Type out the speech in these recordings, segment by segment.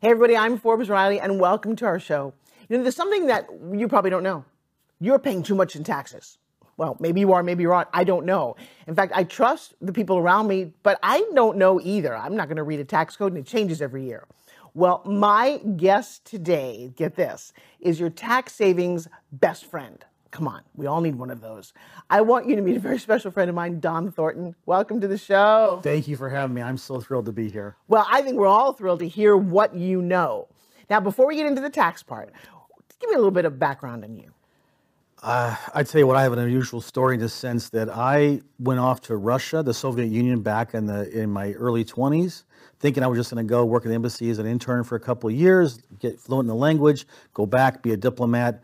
Hey everybody, I'm Forbes Riley and welcome to our show. You know, there's something that you probably don't know. You're paying too much in taxes. Well, maybe you are, maybe you're not. I don't know. In fact, I trust the people around me, but I don't know either. I'm not going to read a tax code and it changes every year. Well, my guest today, get this, is your tax savings best friend. Come on, we all need one of those. I want you to meet a very special friend of mine, Don Thornton. Welcome to the show. Thank you for having me. I'm so thrilled to be here. Well, I think we're all thrilled to hear what you know. Now, before we get into the tax part, give me a little bit of background on you. I'd say what I have an unusual story in the sense that I went off to Russia, the Soviet Union, back in my early 20s, thinking I was just going to go work at the embassy as an intern for a couple of years, get fluent in the language, go back, be a diplomat.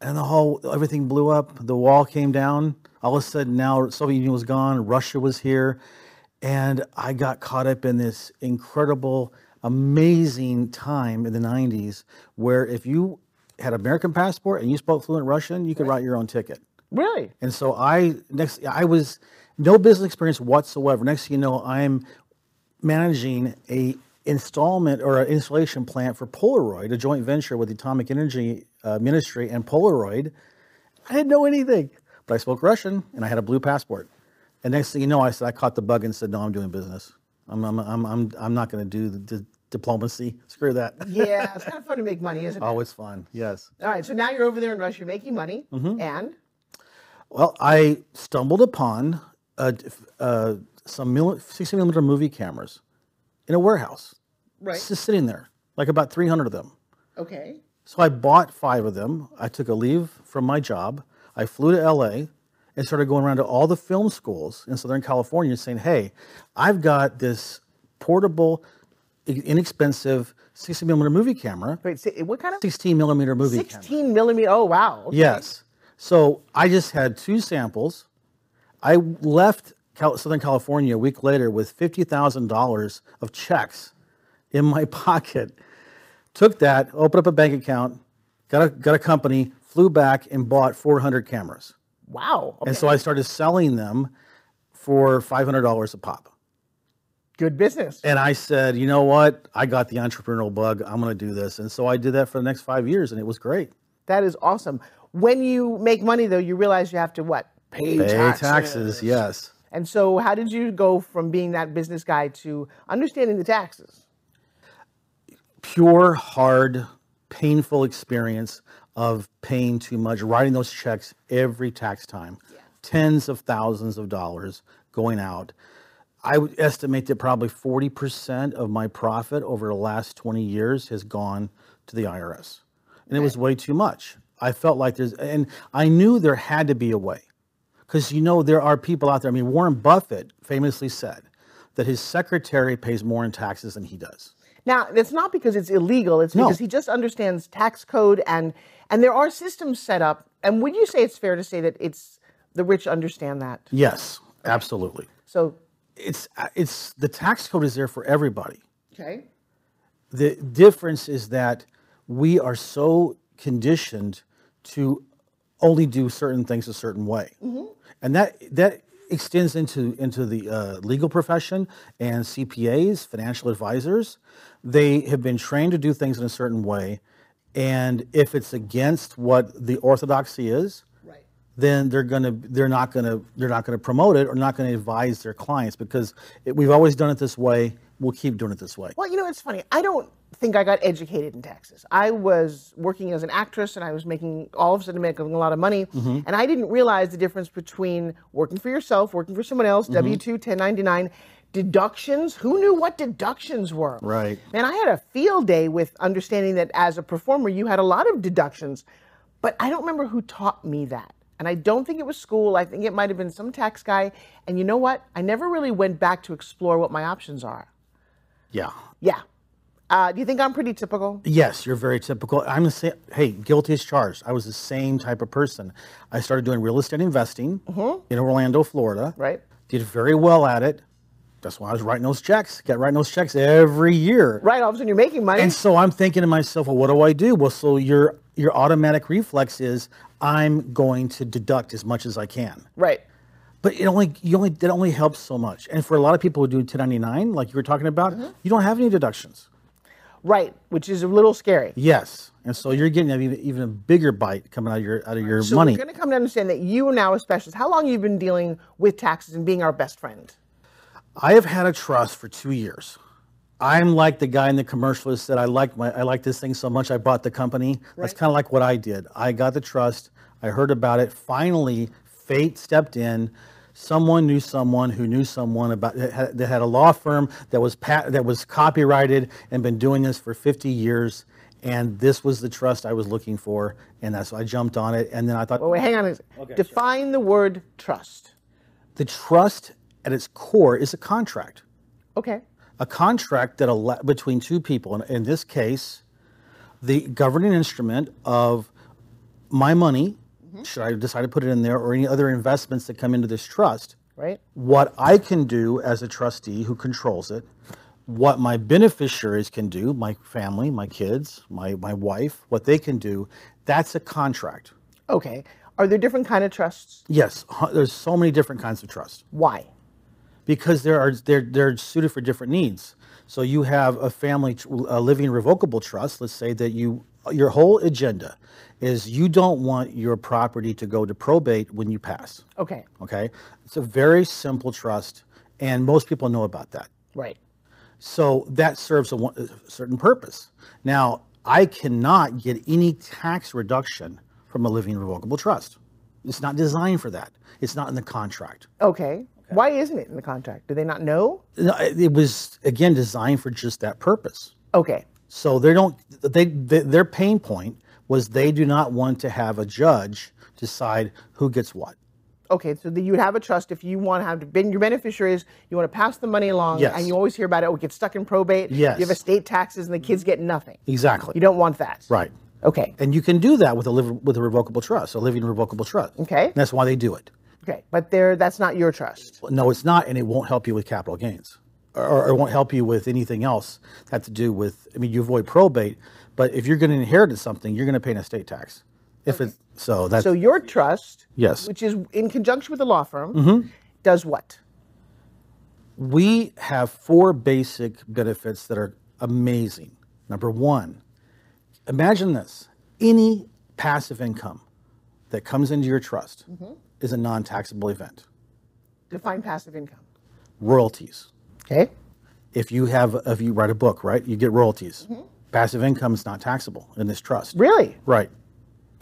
And everything blew up. The wall came down. All of a sudden now Soviet Union was gone. Russia was here. And I got caught up in this incredible, amazing time in the 90s where if you had an American passport and you spoke fluent Russian, you could write your own ticket. Really? And so I was no business experience whatsoever. Next thing you know, I'm managing a installment or an installation plant for Polaroid, a joint venture with the Atomic Energy Ministry and Polaroid. I didn't know anything, but I spoke Russian and I had a blue passport. And next thing you know, I caught the bug and said, no, I'm doing business. I'm not going to do the diplomacy. Screw that. Yeah, it's kind of fun to make money, isn't it? Oh, it's fun. Yes. All right. So now you're over there in Russia making money. Mm-hmm. And? Well, I stumbled upon some 60mm movie cameras in a warehouse. Right. It's just sitting there, like about 300 of them. Okay. So I bought 5 of them. I took a leave from my job. I flew to LA and started going around to all the film schools in Southern California saying, hey, I've got this portable, inexpensive 60mm movie camera. Wait, what kind of? 16mm movie camera. 16mm, oh wow. Okay. Yes. So I just had 2 samples. I left Southern California a week later with $50,000 of checks in my pocket. Took that, opened up a bank account, got a company, flew back and bought 400 cameras. Wow. Okay. And so I started selling them for $500 a pop. Good business. And I said, you know what? I got the entrepreneurial bug. I'm going to do this. And so I did that for the next 5 years and it was great. That is awesome. When you make money though, you realize you have to what? Pay taxes, yes. And so how did you go from being that business guy to understanding the taxes? Pure, hard, painful experience of paying too much, writing those checks every tax time. Yeah. Tens of thousands of dollars going out. I would estimate that probably 40% of my profit over the last 20 years has gone to the IRS. And it was way too much. I felt like and I knew there had to be a way. Because, you know, there are people out there. I mean, Warren Buffett famously said that his secretary pays more in taxes than he does. Now, it's not because it's illegal. It's because he just understands tax code and there are systems set up. And would you say it's fair to say that it's the rich understand that? Yes, absolutely. So it's the tax code is there for everybody. Okay. The difference is that we are so conditioned to only do certain things a certain way. Mm-hmm. And that extends into the legal profession and CPAs, financial advisors. They have been trained to do things in a certain way. And if it's against what the orthodoxy is, then they're not gonna promote it or not gonna advise their clients because we've always done it this way. We'll keep doing it this way. Well, you know, it's funny. I don't think I got educated in taxes. I was working as an actress and I was all of a sudden making a lot of money. Mm-hmm. And I didn't realize the difference between working for yourself, working for someone else, mm-hmm. W-2, 1099, deductions. Who knew what deductions were? Right. And I had a field day with understanding that as a performer, you had a lot of deductions, but I don't remember who taught me that. And I don't think it was school. I think it might have been some tax guy. And you know what? I never really went back to explore what my options are. Yeah. Yeah. Do you think I'm pretty typical? Yes, you're very typical. I'm the same. Hey, guilty as charged. I was the same type of person. I started doing real estate investing in Orlando, Florida. Right. Did very well at it. That's why I was writing those checks. Got writing those checks every year. Right. All of a sudden, you're making money. And so I'm thinking to myself, well, what do I do? Well, so your automatic reflex is I'm going to deduct as much as I can. Right. But it only helps so much. And for a lot of people who do 1099, like you were talking about, you don't have any deductions. Right, which is a little scary. Yes, and so you're getting even a bigger bite coming out of your money. So you're going to come to understand that you now as specialists, how long you've been dealing with taxes and being our best friend? I have had a trust for 2 years. I'm like the guy in the commercial that said, I like this thing so much I bought the company. Right. That's kind of like what I did. I got the trust. I heard about it. Finally, fate stepped in. Someone knew someone who knew someone that had a law firm that was copyrighted and been doing this for 50 years, and this was the trust I was looking for, and that's why I jumped on it. And then I thought, well, wait, hang on a second. Okay, define the word trust. The trust at its core is a contract. Okay. A contract that between two people, and in this case, the governing instrument of my money. Should I decide to put it in there, or any other investments that come into this trust? Right. What I can do as a trustee who controls it, what my beneficiaries can do, my family, my kids, my wife, what they can do, that's a contract. Okay. Are there different kinds of trusts? Yes. There's so many different kinds of trusts. Why? Because they're suited for different needs. So you have a family living revocable trust. Let's say that your whole agenda is you don't want your property to go to probate when you pass. Okay. Okay. It's a very simple trust, and most people know about that. Right. So that serves a certain purpose. Now, I cannot get any tax reduction from a living revocable trust. It's not designed for that. It's not in the contract. Okay. Why isn't it in the contract? Do they not know? No, it was, again, designed for just that purpose. Okay. So their pain point was they do not want to have a judge decide who gets what. Okay, so you would have a trust if you want to have your beneficiaries, you want to pass the money along, yes. And you always hear about it, oh, it gets stuck in probate, yes. You have estate taxes, and the kids get nothing. Exactly. You don't want that. Right. Okay. And you can do that with a revocable trust, a living revocable trust. Okay. And that's why they do it. Okay, but that's not your trust. No, it's not, and it won't help you with capital gains. Or it won't help you with anything else that has to do with, I mean, you avoid probate, but if you're going to inherit something, you're going to pay an estate tax. If okay. It's, so that's... So your trust, yes, which is in conjunction with the law firm, mm-hmm. does what? We have 4 basic benefits that are amazing. Number 1, imagine this. Any passive income that comes into your trust mm-hmm. is a non-taxable event. Define passive income. Royalties. Okay. If you write a book, right, you get royalties. Mm-hmm. Passive income is not taxable in this trust. Really? Right.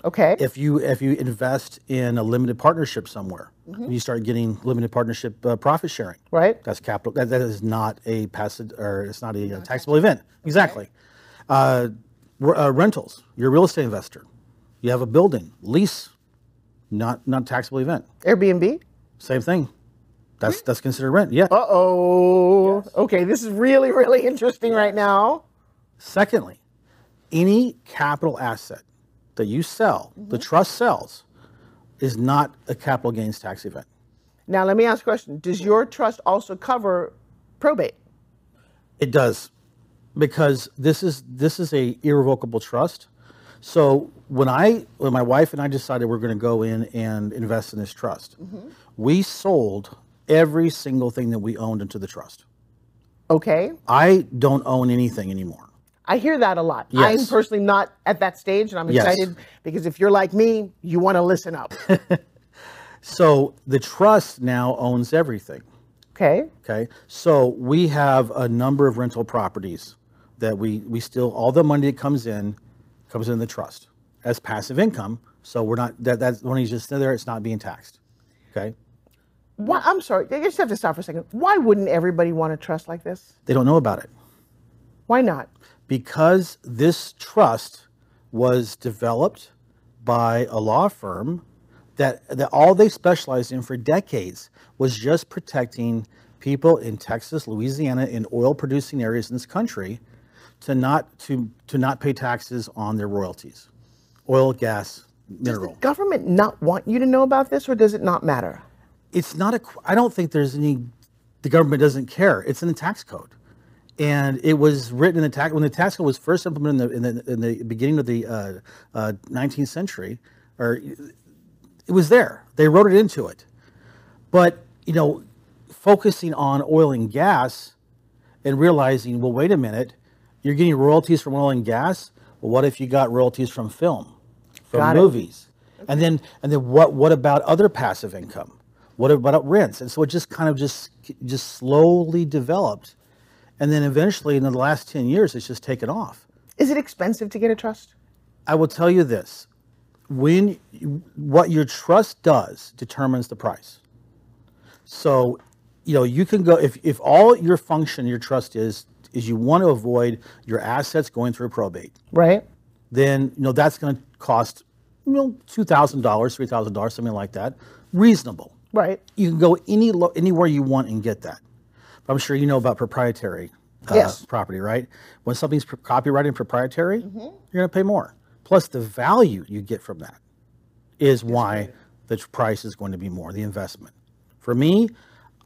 Okay. If you invest in a limited partnership somewhere, mm-hmm. and you start getting limited partnership profit sharing. Right. That's capital. That is not a passive, or it's not a taxable event. Okay. Exactly. Rentals. You're a real estate investor. You have a building lease. Not taxable event. Airbnb. Same thing. That's considered rent, yeah. Uh-oh. Yes. Okay, this is really, really interesting right now. Secondly, any capital asset that you sell, mm-hmm. the trust sells, is not a capital gains tax event. Now, let me ask a question. Does your trust also cover probate? It does, because this is a irrevocable trust. So when my wife and I decided we're going to go in and invest in this trust, mm-hmm. we sold every single thing that we owned into the trust. Okay. I don't own anything anymore. I hear that a lot. Yes. I'm personally not at that stage, and I'm excited yes. because if you're like me, you want to listen up. So the trust now owns everything. Okay. Okay. So we have a number of rental properties that we still, all the money that comes in the trust as passive income. So we're not, that's when he's just there, it's not being taxed. Okay. Why, I'm sorry, I just have to stop for a second. Why wouldn't everybody want a trust like this? They don't know about it. Why not? Because this trust was developed by a law firm that all they specialized in for decades was just protecting people in Texas, Louisiana, in oil-producing areas in this country to not pay taxes on their royalties, oil, gas, mineral. Does the government not want you to know about this, or does it not matter? It's not I don't think there's any, the government doesn't care. It's in the tax code. And it was written in the tax, when the tax code was first implemented in the beginning of the 19th century, or it was there, they wrote it into it. But, you know, focusing on oil and gas and realizing, well, wait a minute, You're getting royalties from oil and gas. Well, what if you got royalties from film, from movies? Okay. And then what about other passive income? What about rents? And so it just kind of just slowly developed. And then eventually in the last 10 years, it's just taken off. Is it expensive to get a trust? I will tell you this. What your trust does determines the price. So, you know, you can go, if all your function, your trust is you want to avoid your assets going through probate. Right. Then, you know, that's going to cost, you know, $2,000, $3,000, something like that. Reasonable. Right. You can go anywhere you want and get that. But I'm sure you know about proprietary property, right? When something's copyrighted and proprietary, you're going to pay more. Plus the value you get from that is why the price is going to be more, the investment. For me,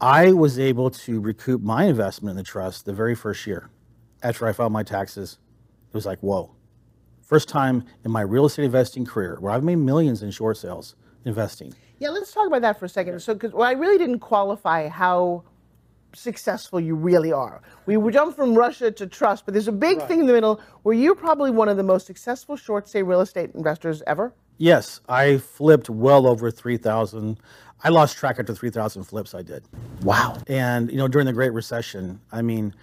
I was able to recoup my investment in the trust the very first year. After I filed my taxes, it was like, whoa. First time in my real estate investing career where I've made millions in short sales investing. Yeah, let's talk about that for a second. So, because I really didn't qualify how successful you really are. We jumped from Russia to trust, but there's a big thing in the middle where you're probably one of the most successful short stay real estate investors ever. Yes, I flipped well over 3,000. I lost track after 3,000 flips I did. Wow. And, you know, during the Great Recession, I mean,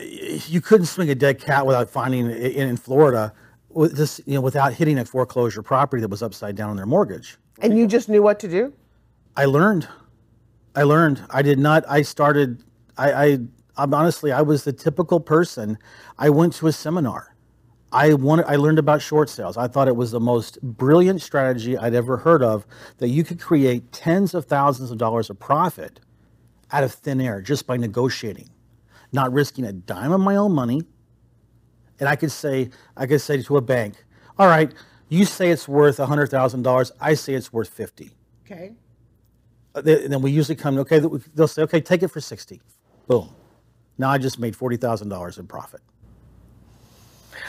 you couldn't swing a dead cat without finding in Florida, without hitting a foreclosure property that was upside down on their mortgage. And you just knew what to do? I learned. Honestly, I was the typical person. I went to a seminar. I learned about short sales. I thought it was the most brilliant strategy I'd ever heard of, that you could create tens of thousands of dollars of profit out of thin air just by negotiating, not risking a dime of my own money. And I could say to a bank, all right, you say it's worth $100,000. I say it's worth 50. Okay. And then we usually come, okay, they'll say, okay, take it for 60. Boom. Now I just made $40,000 in profit.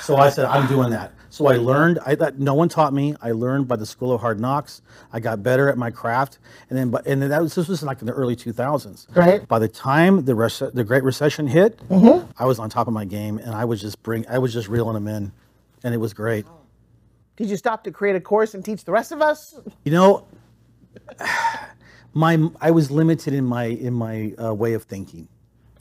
So I said, I'm doing that. So I learned, no one taught me. I learned by the School of Hard Knocks. I got better at my craft. And then this was like in the early 2000s. Right. By the time the Great Recession hit, I was on top of my game, and I was just reeling them in, and it was great. Did you stop to create a course and teach the rest of us? You know, I was limited in my way of thinking.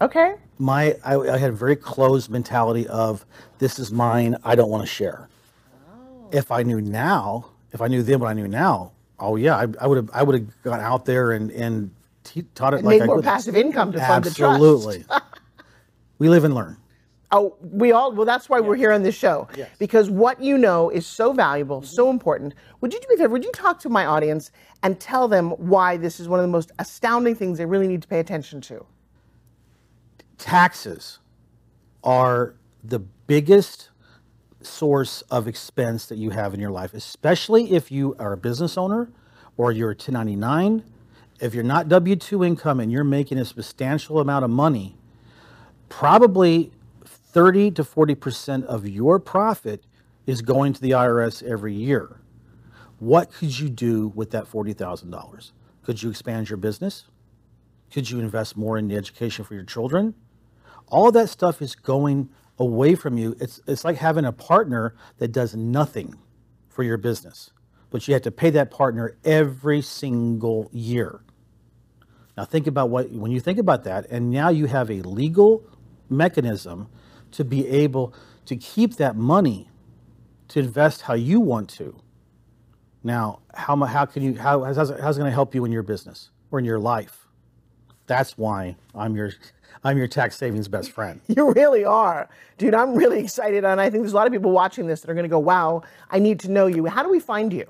Okay. I had a very closed mentality of, this is mine, I don't want to share. Oh. If I knew then what I knew now, oh yeah, I would have gone out there and taught it and like made more passive income to fund the trust. Absolutely. We live and learn. Oh, that's why we're here on this show. Yes. Because what you know is so valuable, so important. Would you do me a favor, would you talk to my audience and tell them why this is one of the most astounding things they really need to pay attention to? Taxes are the biggest source of expense that you have in your life, especially if you are a business owner or you're a 1099. If you're not W-2 income and you're making a substantial amount of money, probably 30 to 40% of your profit is going to the IRS every year. What could you do with that $40,000? Could you expand your business? Could you invest more in the education for your children? All of that stuff is going away from you. It's like having a partner that does nothing for your business, but you have to pay that partner every single year. Now think about when you think about that, and now you have a legal mechanism to be able to keep that money to invest how you want to. Now, how's it going to help you in your business or in your life? That's why I'm your tax savings best friend. You really are. Dude, I'm really excited, and I think there's a lot of people watching this that are going to go, wow, I need to know you. How do we find you?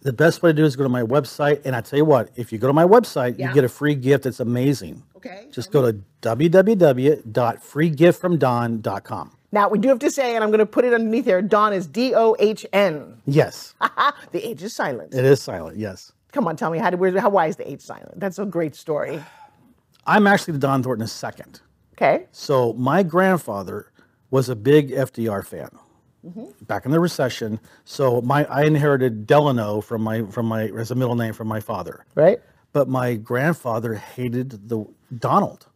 The best way to do is go to my website, and I tell you what, if you go to my website, you get a free gift that's amazing. Okay. Just go to www.freegiftfromdon.com. Now, we do have to say, and I'm going to put it underneath there, Don is D-O-H-N. Yes. The H is silent. It is silent, yes. Come on, tell me, why is the H silent? That's a great story. I'm actually the Don Thornton II. Okay. So my grandfather was a big FDR fan. Back in the recession, so I inherited Delano from my as a middle name from my father. Right. But my grandfather hated the Donald,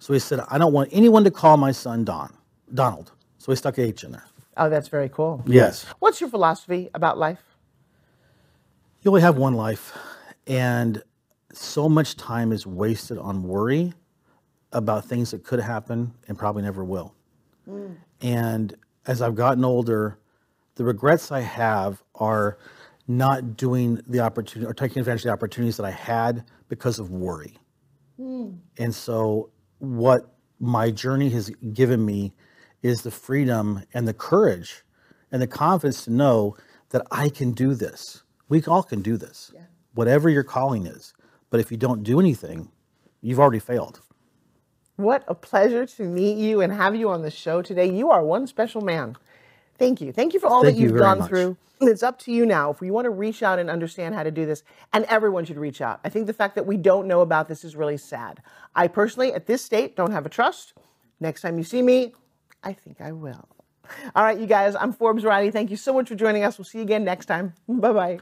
so he said, "I don't want anyone to call my son Don." Donald. So we stuck H in there. Oh, that's very cool. Yes. What's your philosophy about life? You only have one life, and so much time is wasted on worry about things that could happen and probably never will. Mm. And as I've gotten older, the regrets I have are not doing the opportunity or taking advantage of the opportunities that I had because of worry. Mm. And so what my journey has given me is the freedom and the courage and the confidence to know that I can do this. We all can do this, yeah. Whatever your calling is. But if you don't do anything, you've already failed. What a pleasure to meet you and have you on the show today. You are one special man. Thank you. Thank you for all that you've gone through. It's up to you now. If you want to reach out and understand how to do this, and everyone should reach out. I think the fact that we don't know about this is really sad. I personally, at this state, don't have a trust. Next time you see me, I think I will. All right, you guys, I'm Forbes Riley. Thank you so much for joining us. We'll see you again next time. Bye-bye.